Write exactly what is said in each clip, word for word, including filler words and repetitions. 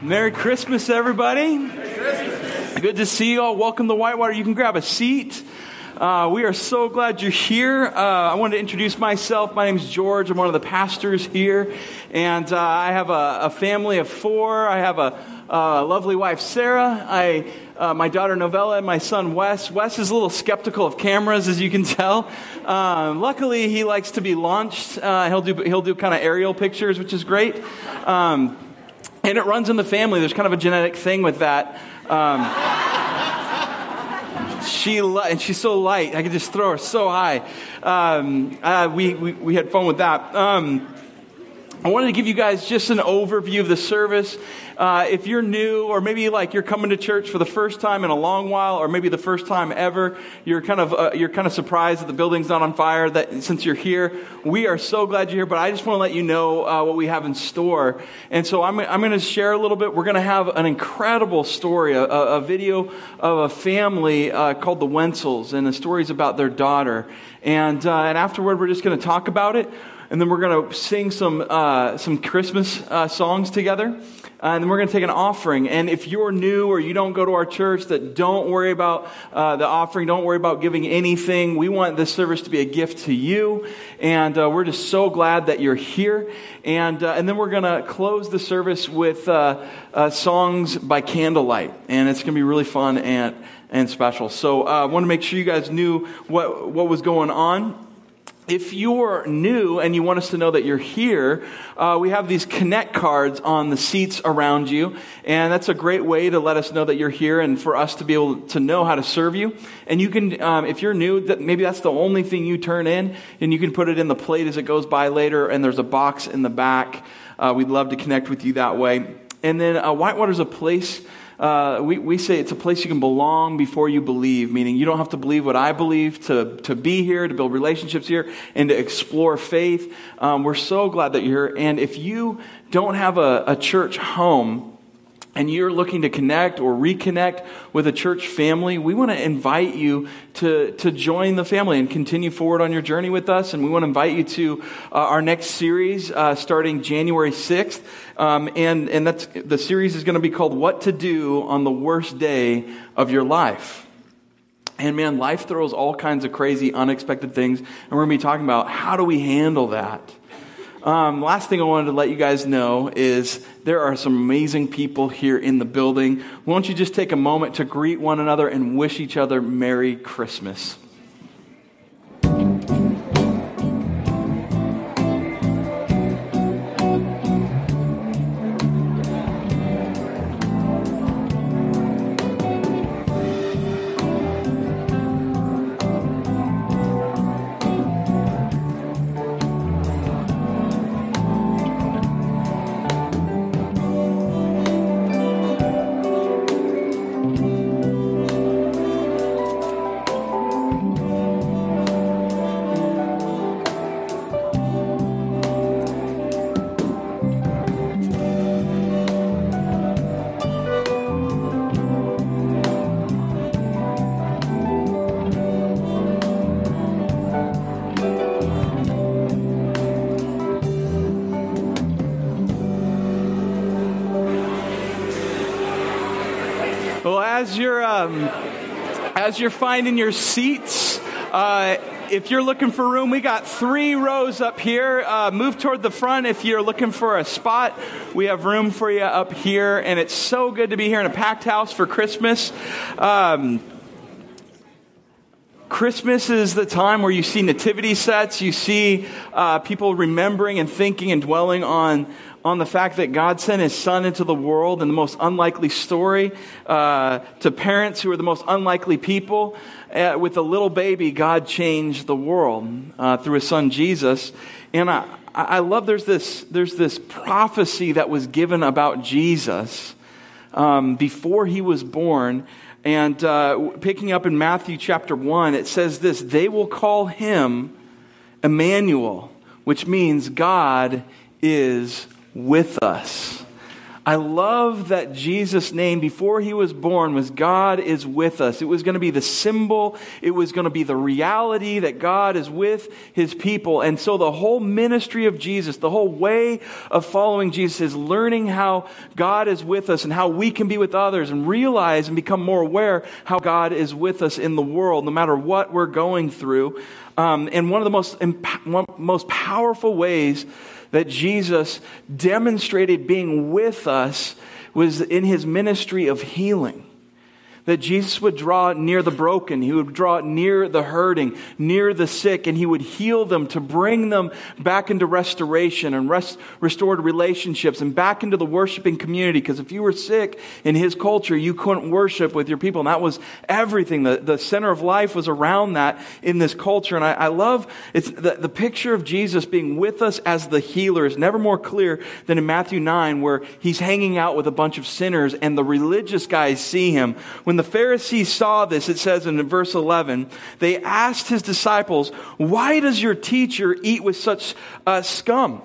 Merry Christmas, everybody. Merry Christmas. Good to see you all. Welcome to Whitewater. You can grab a seat. Uh, we are so glad you're here. Uh, I wanted to introduce myself. My name's George. I'm one of the pastors here. And uh, I have a, a family of four. I have a uh, lovely wife, Sarah. I uh, my daughter, Novella, and my son, Wes. Wes is a little skeptical of cameras, as you can tell. Uh, luckily, he likes to be launched. Uh, he'll do, he'll do kind of aerial pictures, which is great. Um And it runs in the family. There's kind of a genetic thing with that. Um, she li- and she's so light. I could just throw her so high. Um, uh, we, we we had fun with that. Um, I wanted to give you guys just an overview of the service. Uh, if you're new, or maybe like you're coming to church for the first time in a long while, or maybe the first time ever, you're kind of uh, you're kind of surprised that the building's not on fire. That since you're here, we are so glad you're here. But I just want to let you know uh, what we have in store. And so I'm I'm going to share a little bit. We're going to have an incredible story, a, a video of a family uh, called the Wenzels, and the story's about their daughter. And uh, and afterward, we're just going to talk about it. And then we're going to sing some uh, some Christmas uh, songs together. Uh, and then we're going to take an offering. And if you're new or you don't go to our church, that don't worry about uh, the offering. Don't worry about giving anything. We want this service to be a gift to you. And uh, we're just so glad that you're here. And uh, and then we're going to close the service with uh, uh, songs by candlelight. And it's going to be really fun and, and special. So I uh, want to make sure you guys knew what what was going on. If you're new and you want us to know that you're here, uh, we have these connect cards on the seats around you. And that's a great way to let us know that you're here and for us to be able to know how to serve you. And you can, um, if you're new, that maybe that's the only thing you turn in. And you can put it in the plate as it goes by later. And there's a box in the back. Uh, we'd love to connect with you that way. And then uh, Whitewater's a place. Uh, we, we say it's a place you can belong before you believe, meaning you don't have to believe what I believe to, to be here, to build relationships here, and to explore faith. Um, we're so glad that you're here. And if you don't have a, a church home and you're looking to connect or reconnect with a church family, we want to invite you to, to join the family and continue forward on your journey with us. And we want to invite you to uh, our next series uh, starting January sixth. Um, and, and that's, the series is going to be called What to Do on the Worst Day of Your Life. And man, life throws all kinds of crazy, unexpected things. And we're going to be talking about how do we handle that? Um, last thing I wanted to let you guys know is there are some amazing people here in the building. Won't you just take a moment to greet one another and wish each other Merry Christmas? As you're, um, as you're finding your seats, uh, if you're looking for room, we got three rows up here. Uh, move toward the front if you're looking for a spot. We have room for you up here, and it's so good to be here in a packed house for Christmas. Um, Christmas is the time where you see nativity sets, you see uh, people remembering and thinking and dwelling on on the fact that God sent his son into the world in the most unlikely story, uh, to parents who are the most unlikely people. Uh, with a little baby, God changed the world uh, through his son Jesus. And I, I love there's this, there's this prophecy that was given about Jesus um, before he was born. And uh, picking up in Matthew chapter one, it says this: they will call him Emmanuel, which means God is with us. I love that Jesus' name before he was born was God is with us. It was going to be the symbol. It was going to be the reality that God is with his people. And so the whole ministry of Jesus, the whole way of following Jesus is learning how God is with us and how we can be with others and realize and become more aware how God is with us in the world, no matter what we're going through. Um, and one of the most imp- one, most powerful ways that Jesus demonstrated being with us was in his ministry of healing. That Jesus would draw near the broken, he would draw near the hurting, near the sick, and he would heal them to bring them back into restoration and rest, restored relationships and back into the worshiping community. Because if you were sick in his culture, you couldn't worship with your people. And that was everything. The, the center of life was around that in this culture. And I, I love it's the, the picture of Jesus being with us as the healer is never more clear than in Matthew nine, where he's hanging out with a bunch of sinners and the religious guys see him. When the Pharisees saw this, it says in verse eleven, they asked his disciples, "Why does your teacher eat with such uh, scum?"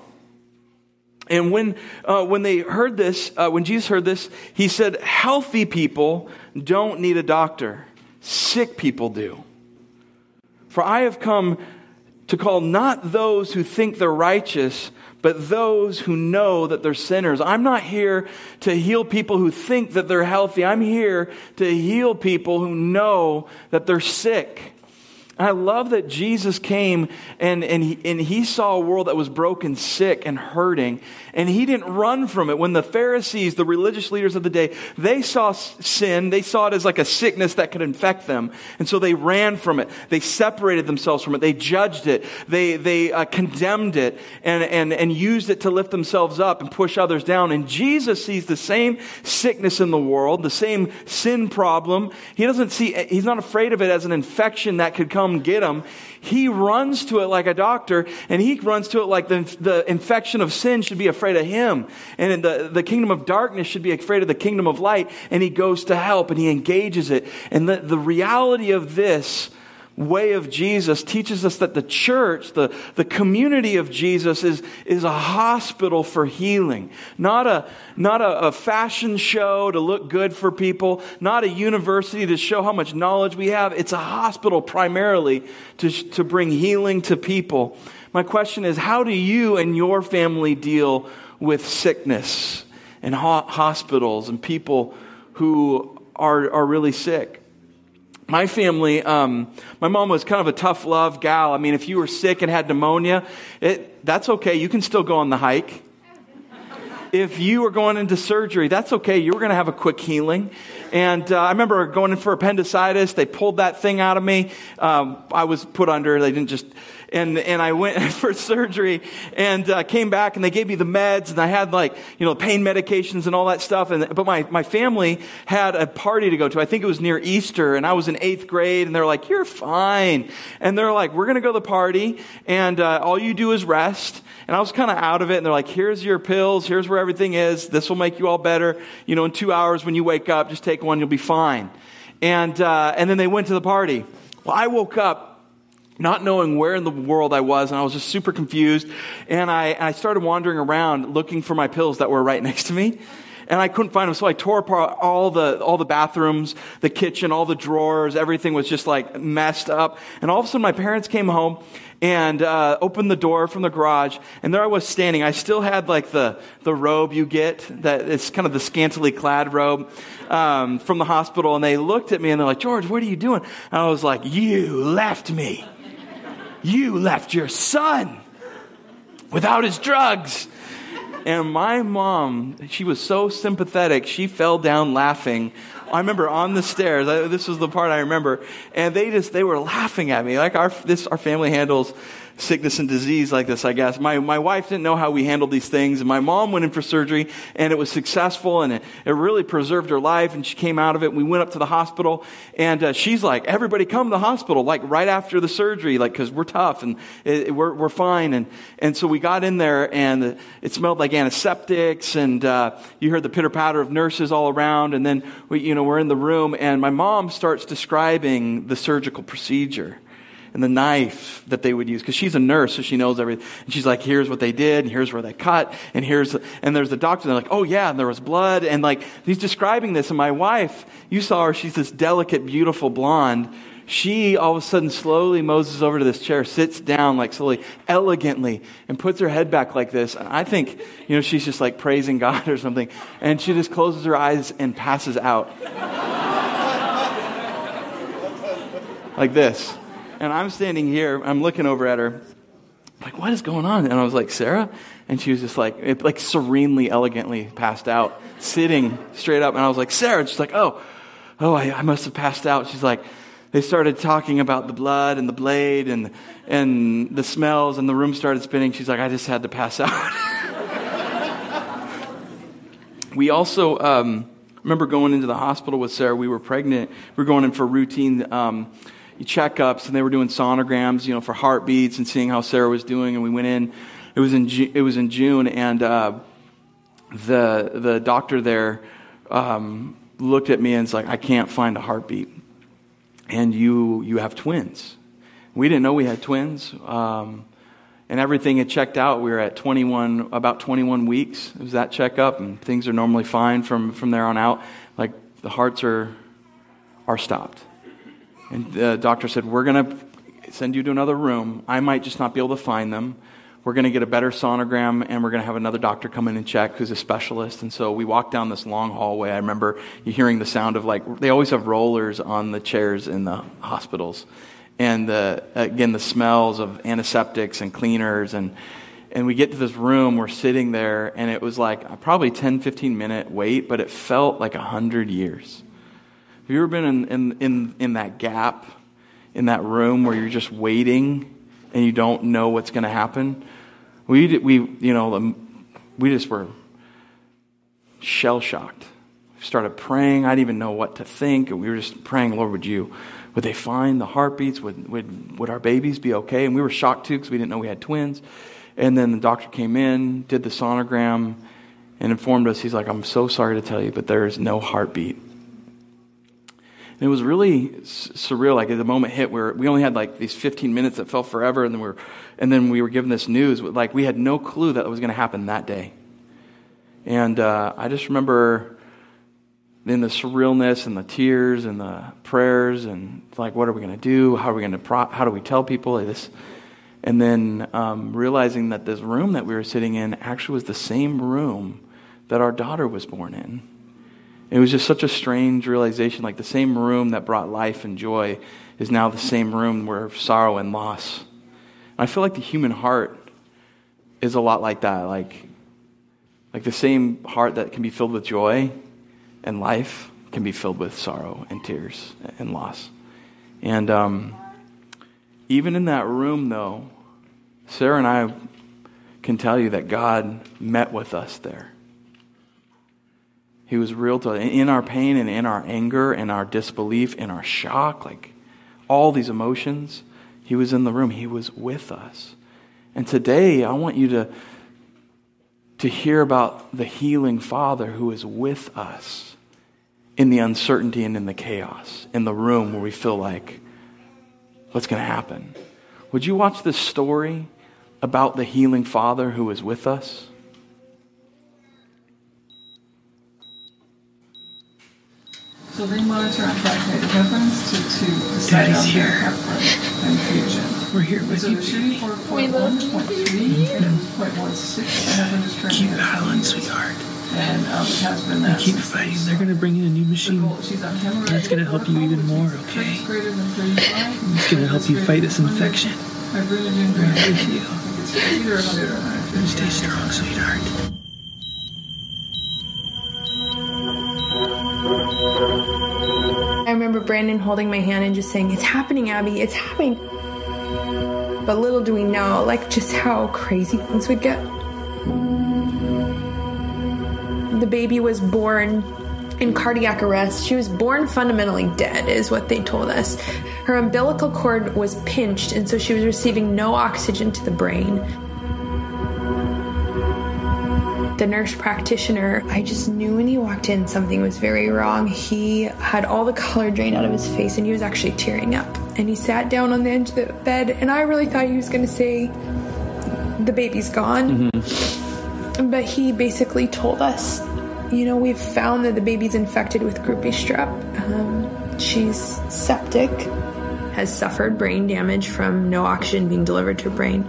And when uh, when they heard this, uh, when Jesus heard this, he said, "Healthy people don't need a doctor. Sick people do. For I have come to call not those who think they're righteous, but those who know that they're sinners." I'm not here to heal people who think that they're healthy. I'm here to heal people who know that they're sick. And I love that Jesus came and, and, he, and he saw a world that was broken, sick, and hurting. And he didn't run from it. When the Pharisees, the religious leaders of the day, they saw sin, they saw it as like a sickness that could infect them. And so they ran from it. They separated themselves from it. They judged it. They they uh, condemned it and, and, and used it to lift themselves up and push others down. And Jesus sees the same sickness in the world, the same sin problem. He doesn't see, he's not afraid of it as an infection that could come get him. He runs to it like a doctor, and he runs to it like the, the infection of sin should be afraid of him, and the, the kingdom of darkness should be afraid of the kingdom of light, and he goes to help, and he engages it. And the, the reality of this way of Jesus teaches us that the church, the, the community of Jesus is, is a hospital for healing. Not a, not a, a fashion show to look good for people, not a university to show how much knowledge we have. It's a hospital primarily to, to bring healing to people. My question is, how do you and your family deal with sickness and ho- hospitals and people who are, are really sick? My family, um, my mom was kind of a tough love gal. I mean, if you were sick and had pneumonia, it, that's okay. You can still go on the hike. If you were going into surgery, that's okay. You were going to have a quick healing. And uh, I remember going in for appendicitis. They pulled that thing out of me. Um, I was put under. They didn't just... And and I went for surgery and uh, came back, and they gave me the meds, and I had like, you know, pain medications and all that stuff. And but my, my family had a party to go to. I think it was near Easter, and I was in eighth grade, and they're like, "You're fine." And they're like, "We're going to go to the party, and uh, all you do is rest." And I was kind of out of it, and they're like, "Here's your pills. Here's where everything is. This will make you all better. You know, in two hours when you wake up, just take one. You'll be fine." And uh, and then they went to the party. Well, I woke up not knowing where in the world I was, and I was just super confused. And I, I started wandering around looking for my pills that were right next to me. And I couldn't find them, so I tore apart all the all the bathrooms, the kitchen, all the drawers. Everything was just like messed up. And all of a sudden, my parents came home and uh, opened the door from the garage. And there I was standing. I still had like the the robe you get that it's kind of the scantily clad robe um, from the hospital. And they looked at me and they're like, "George, what are you doing?" And I was like, "You left me. You left your son without his drugs." And my mom, she was so sympathetic, she fell down laughing. I remember on the stairs, I, this was the part I remember, and they just, they were laughing at me. Like our this our family handles sickness and disease like this, I guess. My my wife didn't know how we handled these things, and my mom went in for surgery, and it was successful, and it, it really preserved her life, and she came out of it. We went up to the hospital, and uh, she's like, "Everybody come to the hospital, like right after the surgery, like, because we're tough, and it, it, we're we're fine." And, and so we got in there, and it smelled like antiseptics, and uh, you heard the pitter-patter of nurses all around, and then, we, you know, we're in the room, and my mom starts describing the surgical procedure. and the knife that they would use, because she's a nurse, so she knows everything. And she's like, here's what they did, and here's where they cut, and here's, and there's the doctor, and they're like, oh yeah, and there was blood, and like, he's describing this, and my wife, you saw her, she's this delicate, beautiful blonde. She all of a sudden slowly moves over to this chair, sits down like slowly, elegantly, and puts her head back like this. And I think, you know, she's just like praising God or something. And she just closes her eyes and passes out. Like this. And I'm standing here, I'm looking over at her, like, what is going on? And I was like, Sarah? And she was just like, it, like serenely, elegantly passed out, sitting straight up. And I was like, Sarah? And she's like, oh, oh, I, I must have passed out. She's like, they started talking about the blood and the blade and and the smells, and the room started spinning. She's like, I just had to pass out. We also um, remember going into the hospital with Sarah. We were pregnant. We were going in for routine um, checkups, and they were doing sonograms, you know, for heartbeats and seeing how Sarah was doing. And we went in. It was in Ju- it was in June, and uh, the the doctor there um, looked at me and was like, I can't find a heartbeat. And you you have twins. We didn't know we had twins. Um, and everything had checked out. We were at twenty-one, about twenty-one weeks. It was that checkup, and things are normally fine from, from there on out. Like, the hearts are are stopped. And the doctor said, we're going to send you to another room. I might just not be able to find them. We're going to get a better sonogram, and we're going to have another doctor come in and check, who's a specialist. And so we walked down this long hallway. I remember you hearing the sound of, like, they always have rollers on the chairs in the hospitals. And, the, again, the smells of antiseptics and cleaners. And, and we get to this room. We're sitting there, and it was like a probably ten, fifteen-minute wait, but it felt like one hundred years. Have you ever been in, in, in, in that gap, in that room where you're just waiting and you don't know what's going to happen? We, we, you know, we just were shell-shocked. We started praying. I didn't even know what to think. And we were just praying, Lord, would you, would they find the heartbeats? Would, would, would our babies be okay? And we were shocked, too, because we didn't know we had twins. And then the doctor came in, did the sonogram, and informed us. He's like, I'm so sorry to tell you, but there is no heartbeat. And it was really surreal. Like, at the moment hit where we only had like these fifteen minutes that felt forever, and then we were, and then we were given this news. Like, we had no clue that it was going to happen that day. And uh, I just remember in the surrealness and the tears and the prayers and like, what are we going to do? How are we going to? Pro- how do we tell people this? And then um, realizing that this room that we were sitting in actually was the same room that our daughter was born in. It was just such a strange realization, like the same room that brought life and joy is now the same room where sorrow and loss. And I feel like the human heart is a lot like that, like, like the same heart that can be filled with joy and life can be filled with sorrow and tears and loss. And um, even in that room, though, Sarah and I can tell you that God met with us there. He was real to us. In our pain and in our anger and our disbelief and our shock, like all these emotions, he was in the room. He was with us. And today, I want you to, to hear about the healing Father who is with us in the uncertainty and in the chaos, in the room where we feel like, what's going to happen? Would you watch this story about the healing Father who is with us? So ring monitor on back-night reference to to decide on the heparin infusion. We're here with you. Resolution four point one point three and four point one six. And everyone is trying to keep howling, sweetheart. And um, it has been that. Keep fighting. They're going to bring in a new machine. That's going to help you even more, okay? It's going to help you fight this infection. I'm with you. Stay strong, sweetheart. I remember Brandon holding my hand and just saying, it's happening, Abby, it's happening. But little do we know, like, just how crazy things would get. The baby was born in cardiac arrest. She was born fundamentally dead, is what they told us. Her umbilical cord was pinched, and so she was receiving no oxygen to the brain. the nurse practitioner, I just knew when he walked in something was very wrong. He had all the color drained out of his face and he was actually tearing up. And he sat down on the edge of the bed and I really thought he was going to say, the baby's gone. Mm-hmm. But he basically told us, you know, we've found that the baby's infected with group B strep. Um, she's septic, has suffered brain damage from no oxygen being delivered to her brain.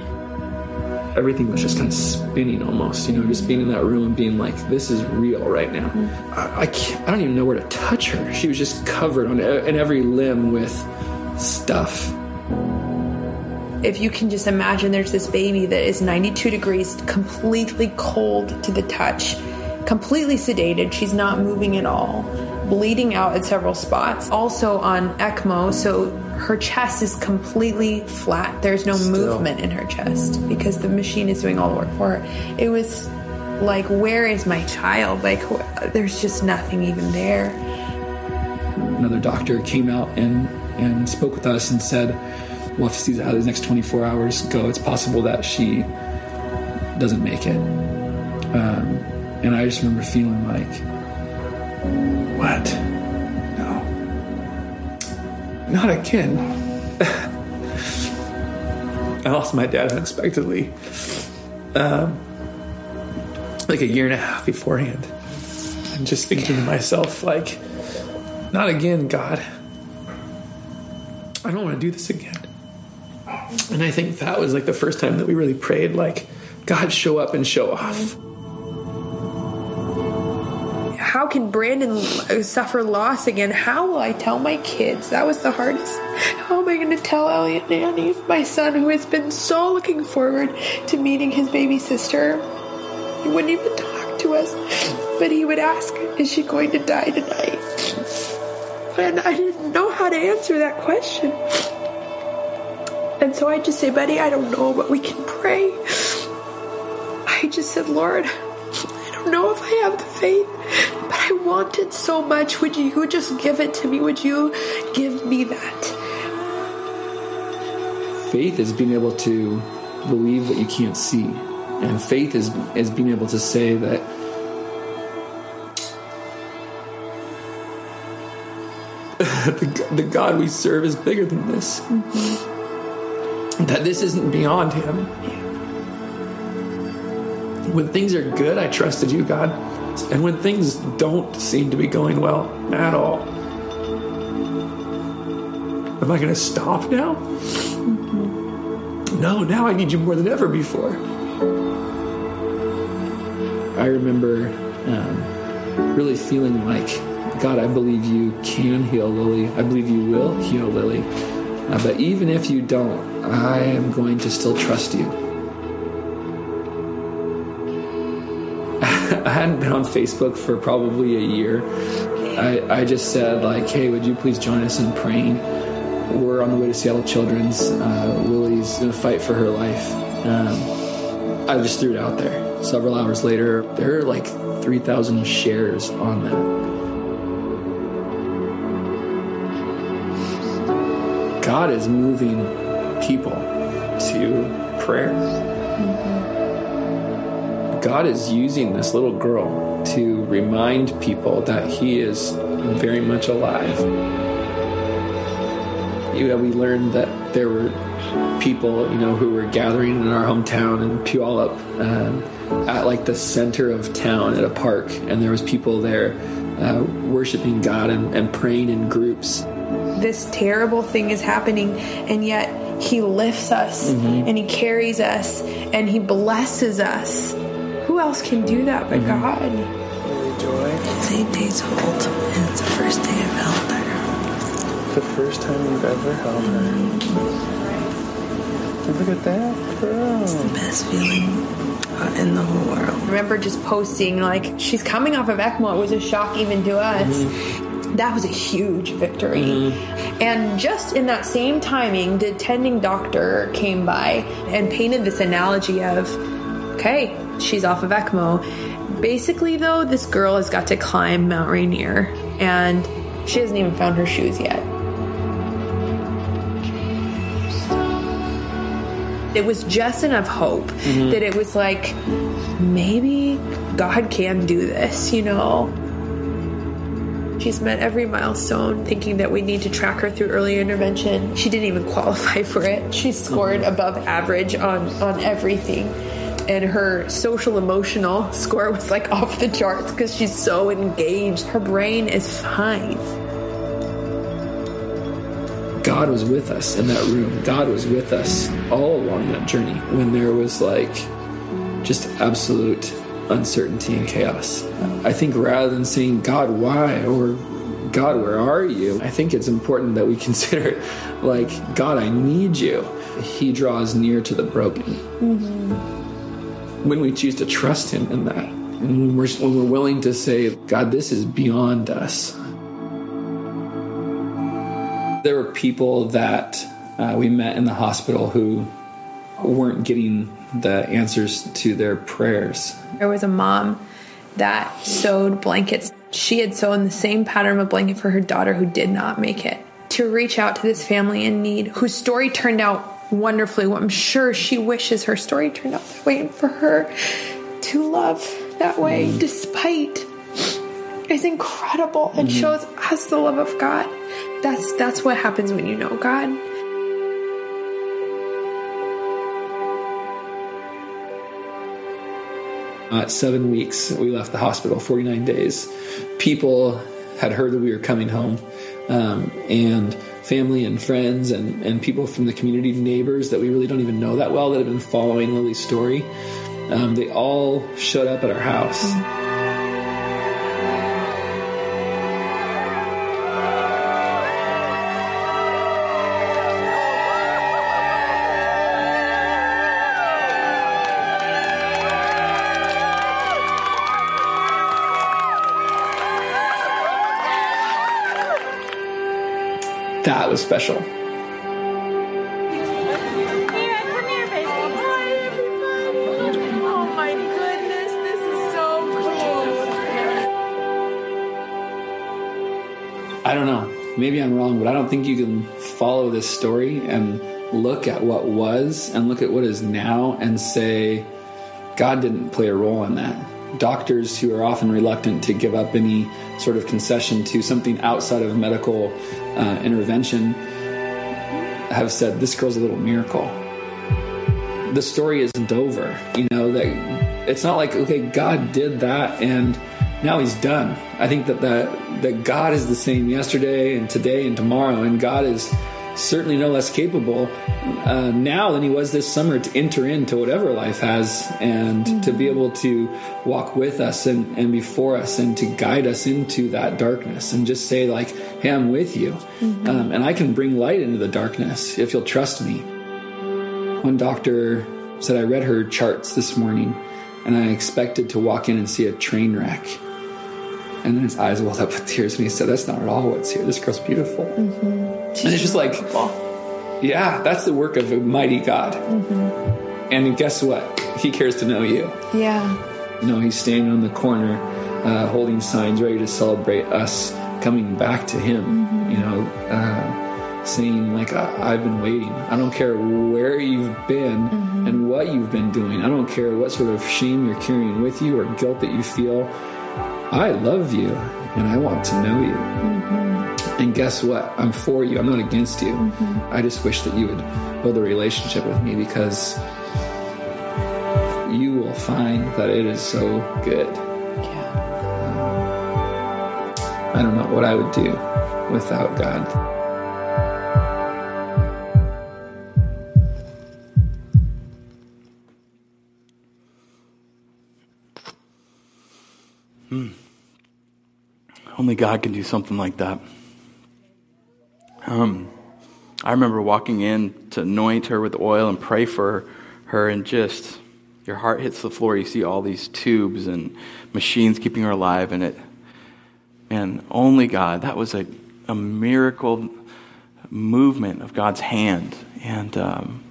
Everything was just kind of spinning almost, you know, just being in that room and being like, this is real right now. Mm-hmm. I, I, can't, I don't even know where to touch her. She was just covered on in every limb with stuff. If you can just imagine there's this baby that is ninety-two degrees, completely cold to the touch, completely sedated. She's not moving at all, bleeding out at several spots. Also on E C M O, so her chest is completely flat. There's no Still. movement in her chest because the machine is doing all the work for her. It was like, where is my child? Like, wh- there's just nothing even there. Another doctor came out and, and spoke with us and said, we'll have to see how these next twenty-four hours go. It's possible that she doesn't make it. Um, and I just remember feeling like, what? No. Not a kid. I lost my dad unexpectedly. Um, like a year and a half beforehand. I'm just thinking to myself, like, not again, God. I don't want to do this again. And I think that was like the first time that we really prayed, like, God, show up and show off. How can Brandon suffer loss again? How will I tell my kids? That was the hardest. How am I going to tell Elliot and Nanny, my son, who has been so looking forward to meeting his baby sister? He wouldn't even talk to us, but he would ask, is she going to die tonight? And I didn't know how to answer that question. And so I just say, buddy, I don't know, but we can pray. I just said, Lord, know if I have the faith, but I want it so much. Would you just give it to me? Would you give me that? Faith is being able to believe what you can't see, and faith is is being able to say that the, the God we serve is bigger than this. Mm-hmm. That this isn't beyond him. When things are good, I trusted you, God. And when things don't seem to be going well at all, am I going to stop now? Mm-hmm. No, now I need you more than ever before. I remember um, really feeling like, God, I believe you can heal Lily. I believe you will heal Lily. Uh, but even if you don't, I am going to still trust you. I hadn't been on Facebook for probably a year. I, I just said, like, hey, would you please join us in praying? We're on the way to Seattle Children's. Uh, Lily's going to fight for her life. Um, I just threw it out there. Several hours later, there are like three thousand shares on that. God is moving people to prayer. Mm-hmm. God is using this little girl to remind people that he is very much alive. You know, we learned that there were people, you know, who were gathering in our hometown in Puyallup uh, at like the center of town at a park. And there was people there uh, worshiping God and, and praying in groups. This terrible thing is happening, and yet he lifts us, mm-hmm. and he carries us, and he blesses us. Who else can do that but God? It's eight days old, and it's the first day I've held her. The first time you've ever held her. Look at that, girl. It's the best feeling in the whole world. I remember just posting, like, she's coming off of E C M O. It was a shock even to us. Mm-hmm. That was a huge victory. Mm-hmm. And just in that same timing, the attending doctor came by and painted this analogy of, okay, she's off of E C M O. Basically, though, this girl has got to climb Mount Rainier, and she hasn't even found her shoes yet. There was just enough hope mm-hmm. that it was like, maybe God can do this, you know. She's met every milestone, thinking that we need to track her through early intervention. She didn't even qualify for it. She scored mm-hmm. above average on, on everything. And her social emotional score was like off the charts because she's so engaged. Her brain is fine. God was with us in that room. God was with us all along that journey when there was like just absolute uncertainty and chaos. I think rather than saying, God, why? Or God, where are you? I think it's important that we consider like, God, I need you. He draws near to the broken. Mm-hmm. When we choose to trust him in that, and when we're, when we're willing to say, God, this is beyond us. There were people that uh, we met in the hospital who weren't getting the answers to their prayers. There was a mom that sewed blankets. She had sewn the same pattern of blanket for her daughter who did not make it. To reach out to this family in need, whose story turned out wonderfully, well, I'm sure she wishes her story turned out that way, and for her to love that way mm-hmm. despite is incredible and mm-hmm. shows us the love of God. That's that's what happens when you know God. At seven weeks, we left the hospital. forty-nine days. People had heard that we were coming home, um, and family and friends and, and people from the community, neighbors that we really don't even know that well that have been following Lily's story. Um, they all showed up at our house. That was special. Come here, come here, baby. Hi, everybody. Oh my goodness, this is so cool. I don't know. Maybe I'm wrong, but I don't think you can follow this story and look at what was and look at what is now and say, God didn't play a role in that. Doctors who are often reluctant to give up any sort of concession to something outside of medical uh, intervention have said, this girl's a little miracle. The story isn't over. You know, that it's not like, okay, God did that and now he's done. I think that, that, that God is the same yesterday and today and tomorrow, and God is certainly no less capable uh, now than he was this summer to enter into whatever life has and mm-hmm. to be able to walk with us and, and before us and to guide us into that darkness and just say like, hey, I'm with you. Mm-hmm. Um, and I can bring light into the darkness if you'll trust me. One doctor said, I read her charts this morning and I expected to walk in and see a train wreck. And then his eyes welled up with tears and he said, that's not at all what's here. This girl's beautiful. Mm-hmm. And it's just like, yeah, that's the work of a mighty God. Mm-hmm. And guess what? He cares to know you. Yeah. You know, he's standing on the corner, uh, holding signs, ready to celebrate us coming back to him. Mm-hmm. You know, uh, saying like, I've been waiting. I don't care where you've been mm-hmm. and what you've been doing. I don't care what sort of shame you're carrying with you or guilt that you feel. I love you and I want to know you. Mm-hmm. And guess what? I'm for you. I'm not against you. Mm-hmm. I just wish that you would build a relationship with me, because you will find that it is so good. Yeah. Um, I don't know what I would do without God. Hmm. Only God can do something like that. Um, I remember walking in to anoint her with oil and pray for her, and just your heart hits the floor. You see all these tubes and machines keeping her alive, and it, and only God. That was a, a miracle movement of God's hand. And um,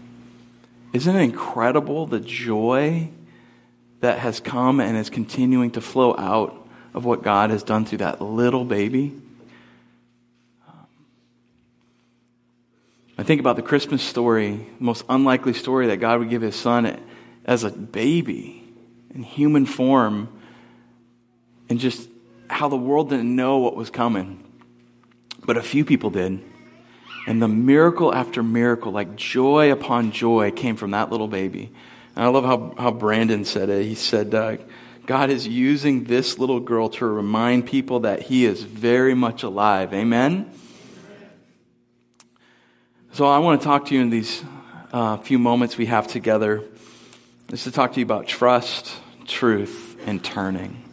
isn't it incredible the joy that has come and is continuing to flow out of what God has done through that little baby? I I think about the Christmas story, the most unlikely story that God would give his son as a baby in human form, and just how the world didn't know what was coming. But a few people did. And the miracle after miracle, like joy upon joy, came from that little baby. And I love how, how Brandon said it. He said, uh, God is using this little girl to remind people that he is very much alive. Amen? So I want to talk to you in these uh, few moments we have together is to talk to you about trust, truth, and turning.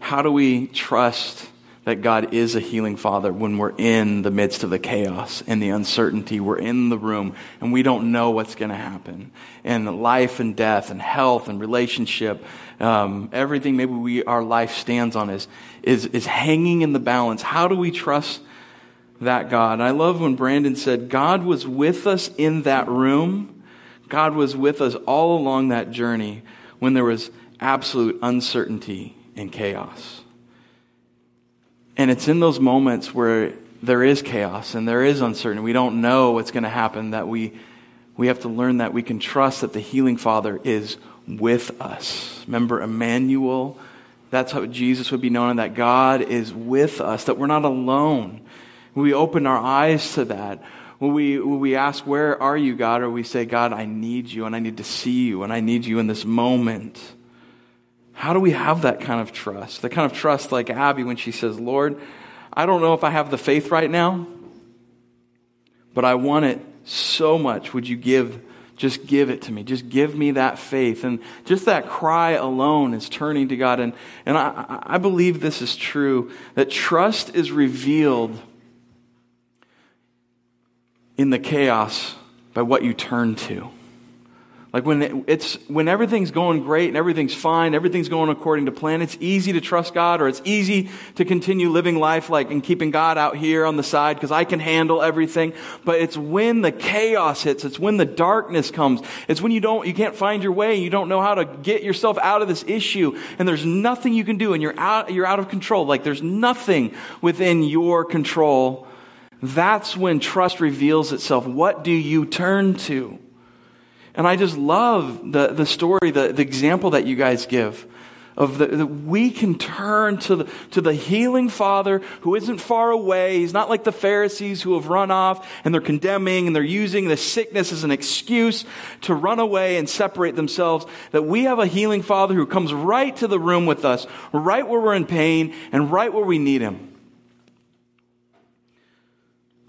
How do we trust that God is a healing Father when we're in the midst of the chaos and the uncertainty? We're in the room and we don't know what's going to happen. And life and death and health and relationship, um, everything maybe we our life stands on is, is, is hanging in the balance. How do we trust that God? And I love when Brandon said, God was with us in that room. God was with us all along that journey when there was absolute uncertainty and chaos. And it's in those moments where there is chaos and there is uncertainty, we don't know what's going to happen, that we we have to learn that we can trust that the healing Father is with us. Remember Emmanuel? That's how Jesus would be known, that God is with us, that we're not alone. We open our eyes to that. When we, when we ask, where are you, God? Or we say, God, I need you, and I need to see you, and I need you in this moment. How do we have that kind of trust? The kind of trust like Abby when she says, Lord, I don't know if I have the faith right now, but I want it so much. Would you give, just give it to me. Just give me that faith. And just that cry alone is turning to God. And, and I, I believe this is true, that trust is revealed in the chaos by what you turn to. Like when it's when everything's going great and everything's fine, everything's going according to plan, it's easy to trust God, or it's easy to continue living life like and keeping God out here on the side because I can handle everything. But it's when the chaos hits, it's when the darkness comes, it's when you don't you can't find your way, you don't know how to get yourself out of this issue, and there's nothing you can do, and you're out you're out of control. Like there's nothing within your control. That's when trust reveals itself. What do you turn to? And I just love the, the story, the, the example that you guys give of that we can turn to the, to the healing Father who isn't far away. He's not like the Pharisees who have run off and they're condemning and they're using the sickness as an excuse to run away and separate themselves. That we have a healing Father who comes right to the room with us, right where we're in pain and right where we need him.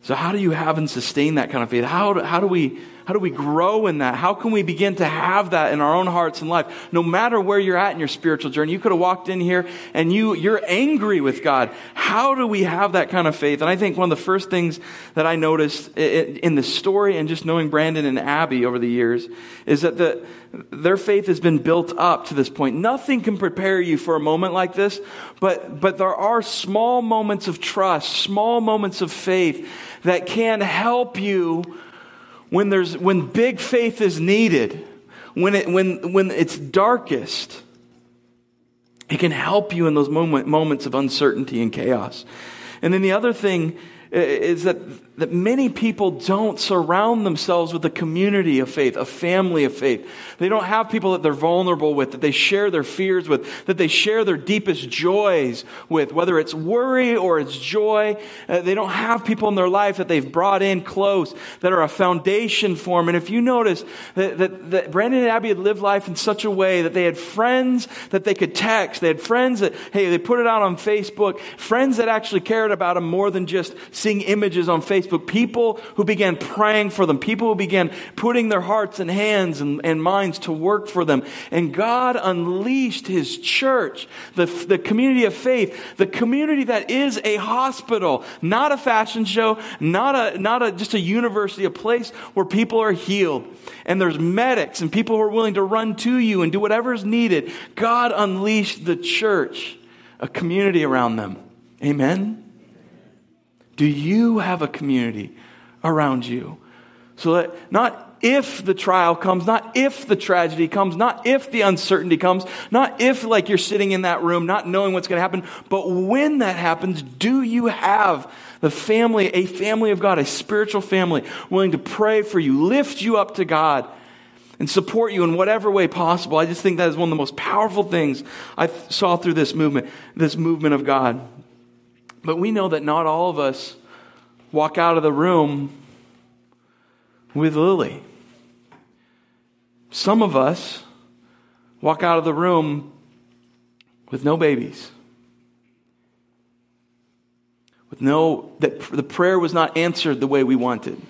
So how do you have and sustain that kind of faith? How do, how do we how do we grow in that? How can we begin to have that in our own hearts and life? No matter where you're at in your spiritual journey, you could have walked in here and you you're angry with God. How do we have that kind of faith? And I think one of the first things that I noticed in the story and just knowing Brandon and Abby over the years is that the their faith has been built up to this point. Nothing can prepare you for a moment like this, but but there are small moments of trust, small moments of faith that can help you when there's when big faith is needed, when it when when it's darkest. It can help you in those moment, moments of uncertainty and chaos. And then the other thing is that that many people don't surround themselves with a community of faith, a family of faith. They don't have people that they're vulnerable with, that they share their fears with, that they share their deepest joys with, whether it's worry or it's joy. Uh, they don't have people in their life that they've brought in close, that are a foundation for them. And if you notice that, that, that Brandon and Abby had lived life in such a way that they had friends that they could text. They had friends that, hey, they put it out on Facebook, friends that actually cared about them more than just seeing images on Facebook. But people who began praying for them, people who began putting their hearts and hands and, and minds to work for them. And God unleashed his church, the, the community of faith, the community that is a hospital, not a fashion show, not a not a just a university, a place where people are healed. And there's medics and people who are willing to run to you and do whatever is needed. God unleashed the church, a community around them. Amen? Do you have a community around you? So that not if the trial comes, not if the tragedy comes, not if the uncertainty comes, not if like you're sitting in that room not knowing what's going to happen, but when that happens, do you have the family, a family of God, a spiritual family willing to pray for you, lift you up to God, and support you in whatever way possible? I just think that is one of the most powerful things I saw through this movement, this movement of God. But we know that not all of us walk out of the room with Lily. Some of us walk out of the room with no babies. With no, that the prayer was not answered the way we wanted.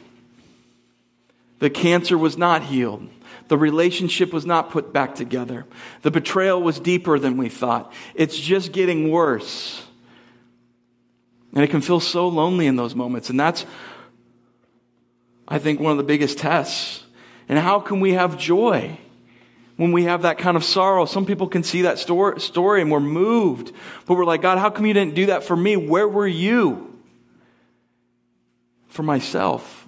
The cancer was not healed. The relationship was not put back together. The betrayal was deeper than we thought. It's just getting worse. And it can feel so lonely in those moments. And that's, I think, one of the biggest tests. And how can we have joy when we have that kind of sorrow? Some people can see that story and we're moved. But we're like, God, how come you didn't do that for me? Where were you? For myself.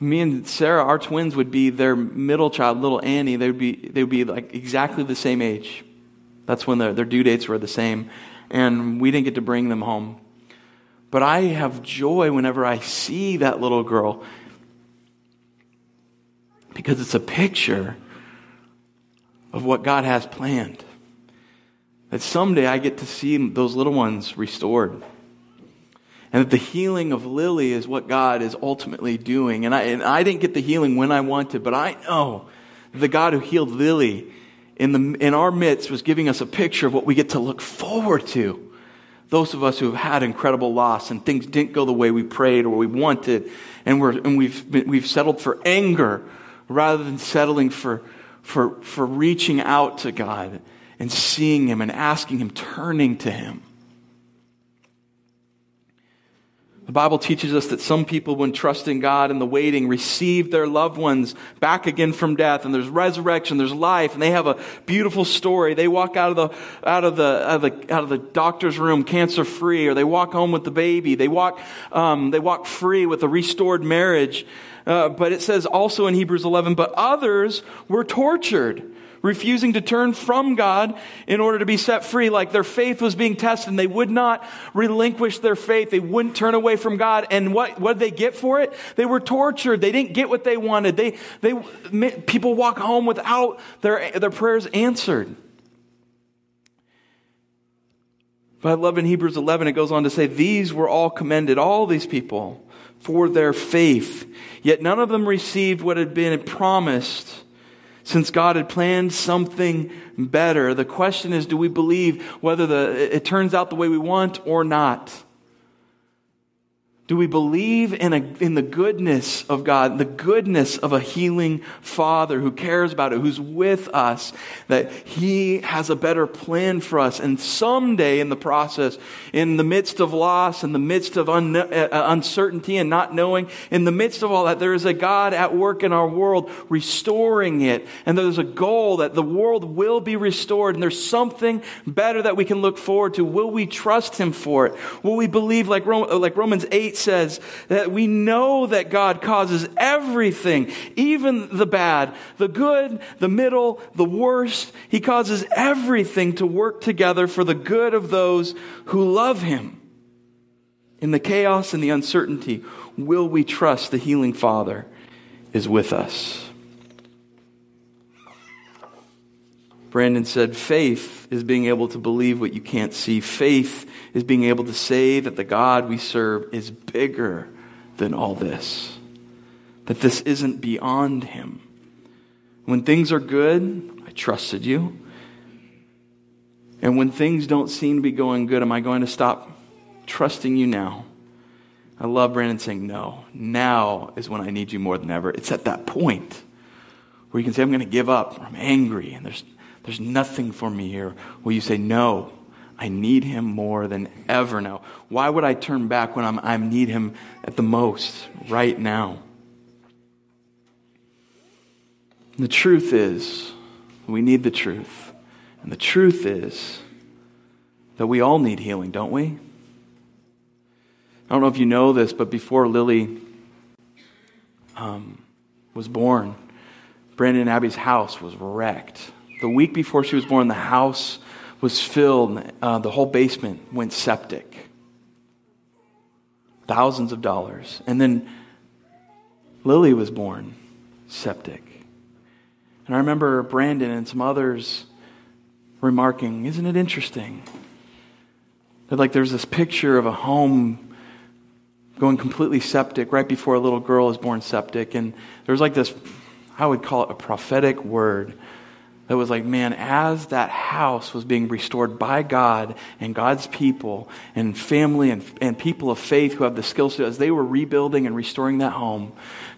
Me and Sarah, our twins, would be their middle child, little Annie. They would be, they would be like exactly the same age. That's when their, their due dates were the same. And we didn't get to bring them home. But I have joy whenever I see that little girl, because it's a picture of what God has planned. That someday I get to see those little ones restored. And that the healing of Lily is what God is ultimately doing. And I, and I didn't get the healing when I wanted, but I know the God who healed Lily in the in our midst was giving us a picture of what we get to look forward to. Those of us who have had incredible loss and things didn't go the way we prayed or we wanted, and we're and we've been, we've settled for anger rather than settling for for for reaching out to God and seeing Him and asking Him, turning to Him. The Bible teaches us that some people, when trusting God in the waiting, receive their loved ones back again from death, and there's resurrection, there's life, and they have a beautiful story. They walk out of the out of the out of the, out of the doctor's room cancer free, or they walk home with the baby. They walk um, they walk free with a restored marriage. Uh, but it says also in Hebrews eleven, but others were tortured, refusing to turn from God in order to be set free. Like their faith was being tested and they would not relinquish their faith. They wouldn't turn away from God. And what, what did they get for it? They were tortured. They didn't get what they wanted. They, they, people walk home without their, their prayers answered. But I love in Hebrews eleven, it goes on to say, these were all commended, all these people, for their faith. Yet none of them received what had been promised, since God had planned something better. The question is, do we believe whether the it turns out the way we want or not? Do we believe in, a, in the goodness of God, the goodness of a healing Father who cares about it, who's with us, that He has a better plan for us? And someday in the process, in the midst of loss, in the midst of un, uh, uncertainty and not knowing, in the midst of all that, there is a God at work in our world restoring it. And there's a goal that the world will be restored, and there's something better that we can look forward to. Will we trust Him for it? Will we believe, like, Rom- like Romans eight says, that we know that God causes everything, even the bad, the good, the middle, the worst. He causes everything to work together for the good of those who love Him. In the chaos and the uncertainty, will we trust the healing Father is with us? Brandon said, faith is being able to believe what you can't see. Faith is being able to say that the God we serve is bigger than all this, that this isn't beyond Him. When things are good, I trusted you. And when things don't seem to be going good, am I going to stop trusting you now? I love Brandon saying, no, now is when I need you more than ever. It's at that point where you can say, I'm going to give up. Or I'm angry and there's There's nothing for me here. Will you say, no, I need Him more than ever now. Why would I turn back when I'm, I need Him at the most right now? And the truth is, we need the truth. And the truth is that we all need healing, don't we? I don't know if you know this, but before Lily um, was born, Brandon and Abby's house was wrecked. The week before she was born, the house was filled. Uh, the whole basement went septic. Thousands of dollars. And then Lily was born septic. And I remember Brandon and some others remarking, isn't it interesting that like there's this picture of a home going completely septic right before a little girl is born septic. And there's like this, I would call it a prophetic word that was like, man, as that house was being restored by God and God's people and family and, and people of faith who have the skills to, as they were rebuilding and restoring that home,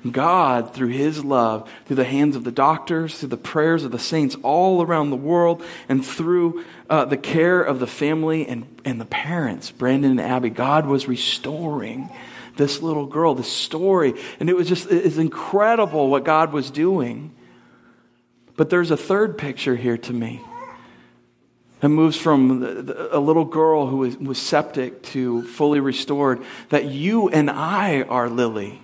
God, through his love, through the hands of the doctors, through the prayers of the saints all around the world, and through uh, the care of the family and, and the parents, Brandon and Abby, God was restoring this little girl, this story. And it was just, it's incredible what God was doing. But there's a third picture here to me. It moves from the, the, a little girl who was, was septic to fully restored, that you and I are Lily.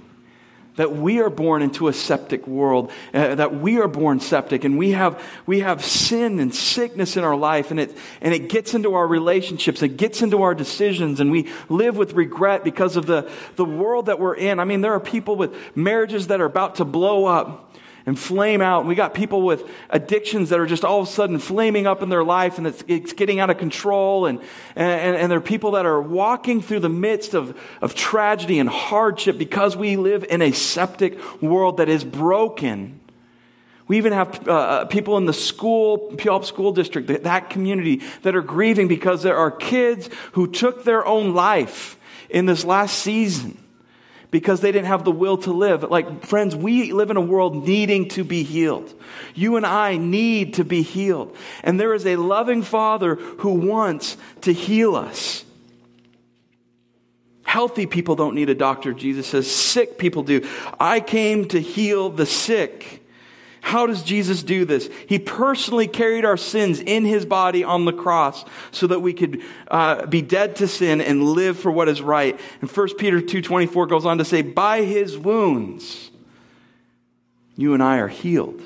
That we are born into a septic world, uh, that we are born septic, and we have we have sin and sickness in our life, and it and it gets into our relationships, it gets into our decisions, and we live with regret because of the, the world that we're in. I mean, there are people with marriages that are about to blow up and flame out. We got people with addictions that are just all of a sudden flaming up in their life, and it's, it's getting out of control. And, and, and there are people that are walking through the midst of, of tragedy and hardship because we live in a septic world that is broken. We even have uh, people in the school, Puyallup School District, that, that community, that are grieving because there are kids who took their own life in this last season, because they didn't have the will to live. Like, friends, we live in a world needing to be healed. You and I need to be healed. And there is a loving Father who wants to heal us. Healthy people don't need a doctor, Jesus says. Sick people do. I came to heal the sick. How does Jesus do this? He personally carried our sins in his body on the cross so that we could uh, be dead to sin and live for what is right. And First Peter two twenty-four goes on to say, by his wounds, you and I are healed.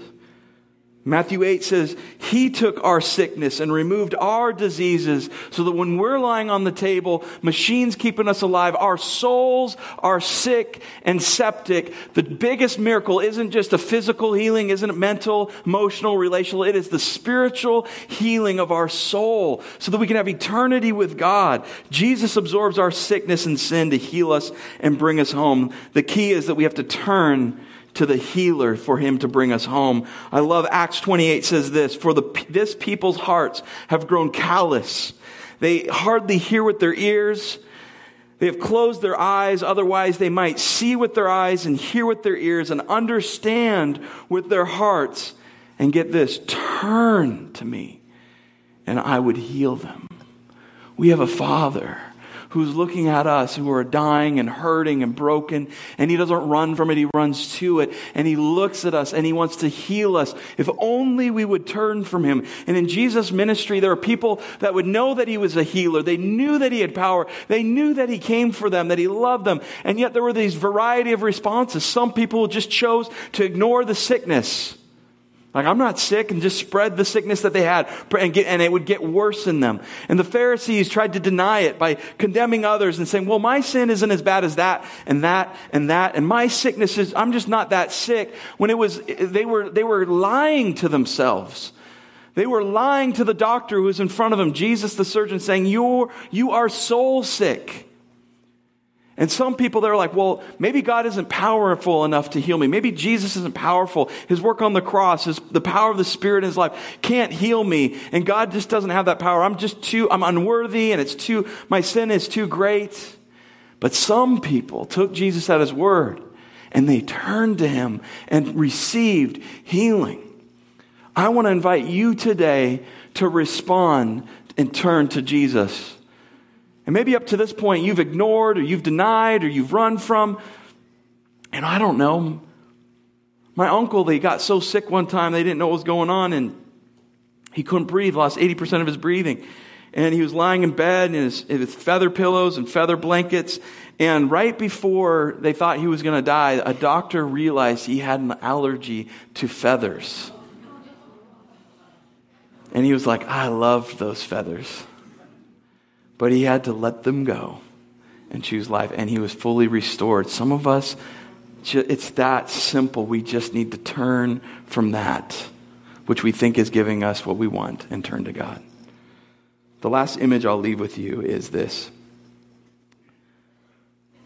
Matthew eight says, he took our sickness and removed our diseases so that when we're lying on the table, machines keeping us alive, our souls are sick and septic. The biggest miracle isn't just a physical healing, isn't it mental, emotional, relational. It is the spiritual healing of our soul so that we can have eternity with God. Jesus absorbs our sickness and sin to heal us and bring us home. The key is that we have to turn to the healer for him to bring us home. I love Acts twenty-eight says this, for the this people's hearts have grown callous. They hardly hear with their ears. They have closed their eyes, otherwise they might see with their eyes and hear with their ears and understand with their hearts and get this, turn to me and I would heal them. We have a Father who's looking at us who are dying and hurting and broken, and he doesn't run from it, he runs to it, and he looks at us and he wants to heal us if only we would turn from him. And in Jesus' ministry, there are people that would know that he was a healer. They knew that he had power. They knew that he came for them, that he loved them. And yet there were these variety of responses. Some people just chose to ignore the sickness. Like, I'm not sick, and just spread the sickness that they had, and, get, and it would get worse in them. And the Pharisees tried to deny it by condemning others and saying, well, my sin isn't as bad as that and that and that, and my sickness is, I'm just not that sick. When it was, they were, they were lying to themselves. They were lying to the doctor who was in front of them, Jesus the surgeon, saying, You're, you are soul sick. And some people, they're like, well, maybe God isn't powerful enough to heal me. Maybe Jesus isn't powerful. His work on the cross, his, the power of the Spirit in his life can't heal me. And God just doesn't have that power. I'm just too, I'm unworthy, and it's too, my sin is too great. But some people took Jesus at his word, and they turned to him and received healing. I want to invite you today to respond and turn to Jesus. And maybe up to this point, you've ignored or you've denied or you've run from. And I don't know. My uncle, they got so sick one time, they didn't know what was going on. And he couldn't breathe, lost eighty percent of his breathing. and he was lying in bed in his, in his feather pillows and feather blankets. And right before they thought he was going to die, a doctor realized he had an allergy to feathers. And he was like, I loved those feathers. But he had to let them go and choose life. And he was fully restored. Some of us, it's that simple. We just need to turn from that, which we think is giving us what we want, and turn to God. The last image I'll leave with you is this.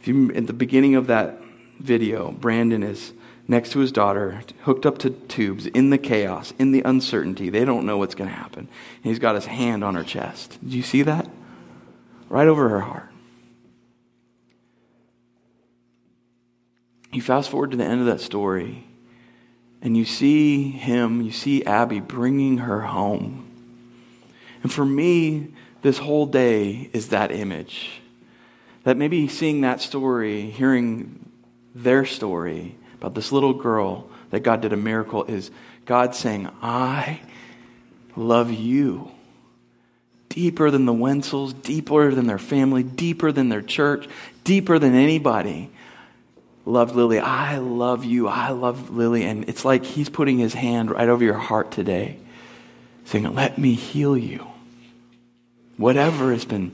If you, at the beginning of that video, Brandon is next to his daughter, hooked up to tubes, in the chaos, in the uncertainty. They don't know what's going to happen. And he's got his hand on her chest. Did you see that? Right over her heart. You fast forward to the end of that story, and you see him, you see Abby bringing her home. And for me, this whole day is that image. That maybe seeing that story, hearing their story about this little girl that God did a miracle, is God saying, I love you. Deeper than the Wenzels, deeper than their family, deeper than their church, deeper than anybody. Love Lily. I love you. I love Lily. And it's like he's putting his hand right over your heart today, saying, let me heal you. Whatever has been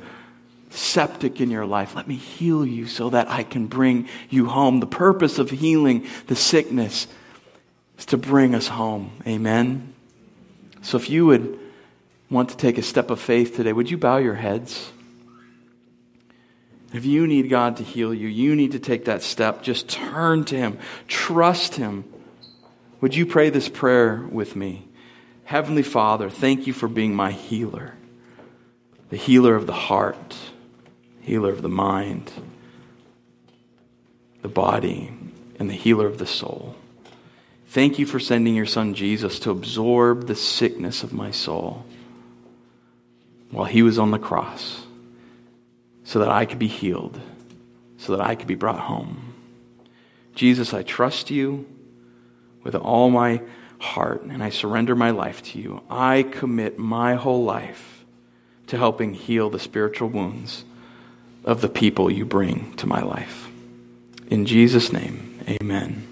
septic in your life, let me heal you so that I can bring you home. The purpose of healing the sickness is to bring us home. Amen? So if you would want to take a step of faith today, would you bow your heads? If you need God to heal you, you need to take that step. Just turn to Him. Trust Him. Would you pray this prayer with me? Heavenly Father, thank you for being my healer. The healer of the heart. Healer of the mind. The body. And the healer of the soul. Thank you for sending your Son Jesus to absorb the sickness of my soul while He was on the cross, so that I could be healed, so that I could be brought home. Jesus, I trust you with all my heart, and I surrender my life to you. I commit my whole life to helping heal the spiritual wounds of the people you bring to my life. In Jesus' name, amen.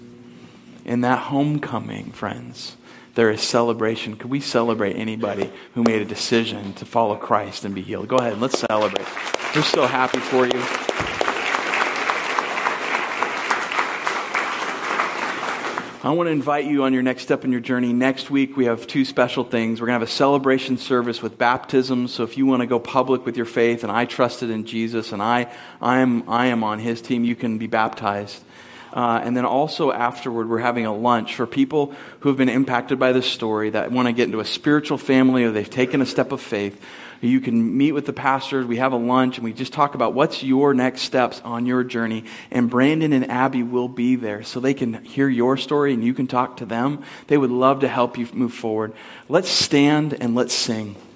In that homecoming, friends, there is celebration. Could we celebrate anybody who made a decision to follow Christ and be healed? Go ahead and let's celebrate. We're so happy for you. I want to invite you on your next step in your journey. Next week, we have two special things. We're going to have a celebration service with baptisms. So if you want to go public with your faith, and I trusted in Jesus, and I, I, am, I am on His team, you can be baptized. Uh, and then also afterward, we're having a lunch for people who have been impacted by this story, that want to get into a spiritual family, or they've taken a step of faith. You can meet with the pastors. We have a lunch, and we just talk about what's your next steps on your journey. And Brandon and Abby will be there, so they can hear your story and you can talk to them. They would love to help you move forward. Let's stand and let's sing.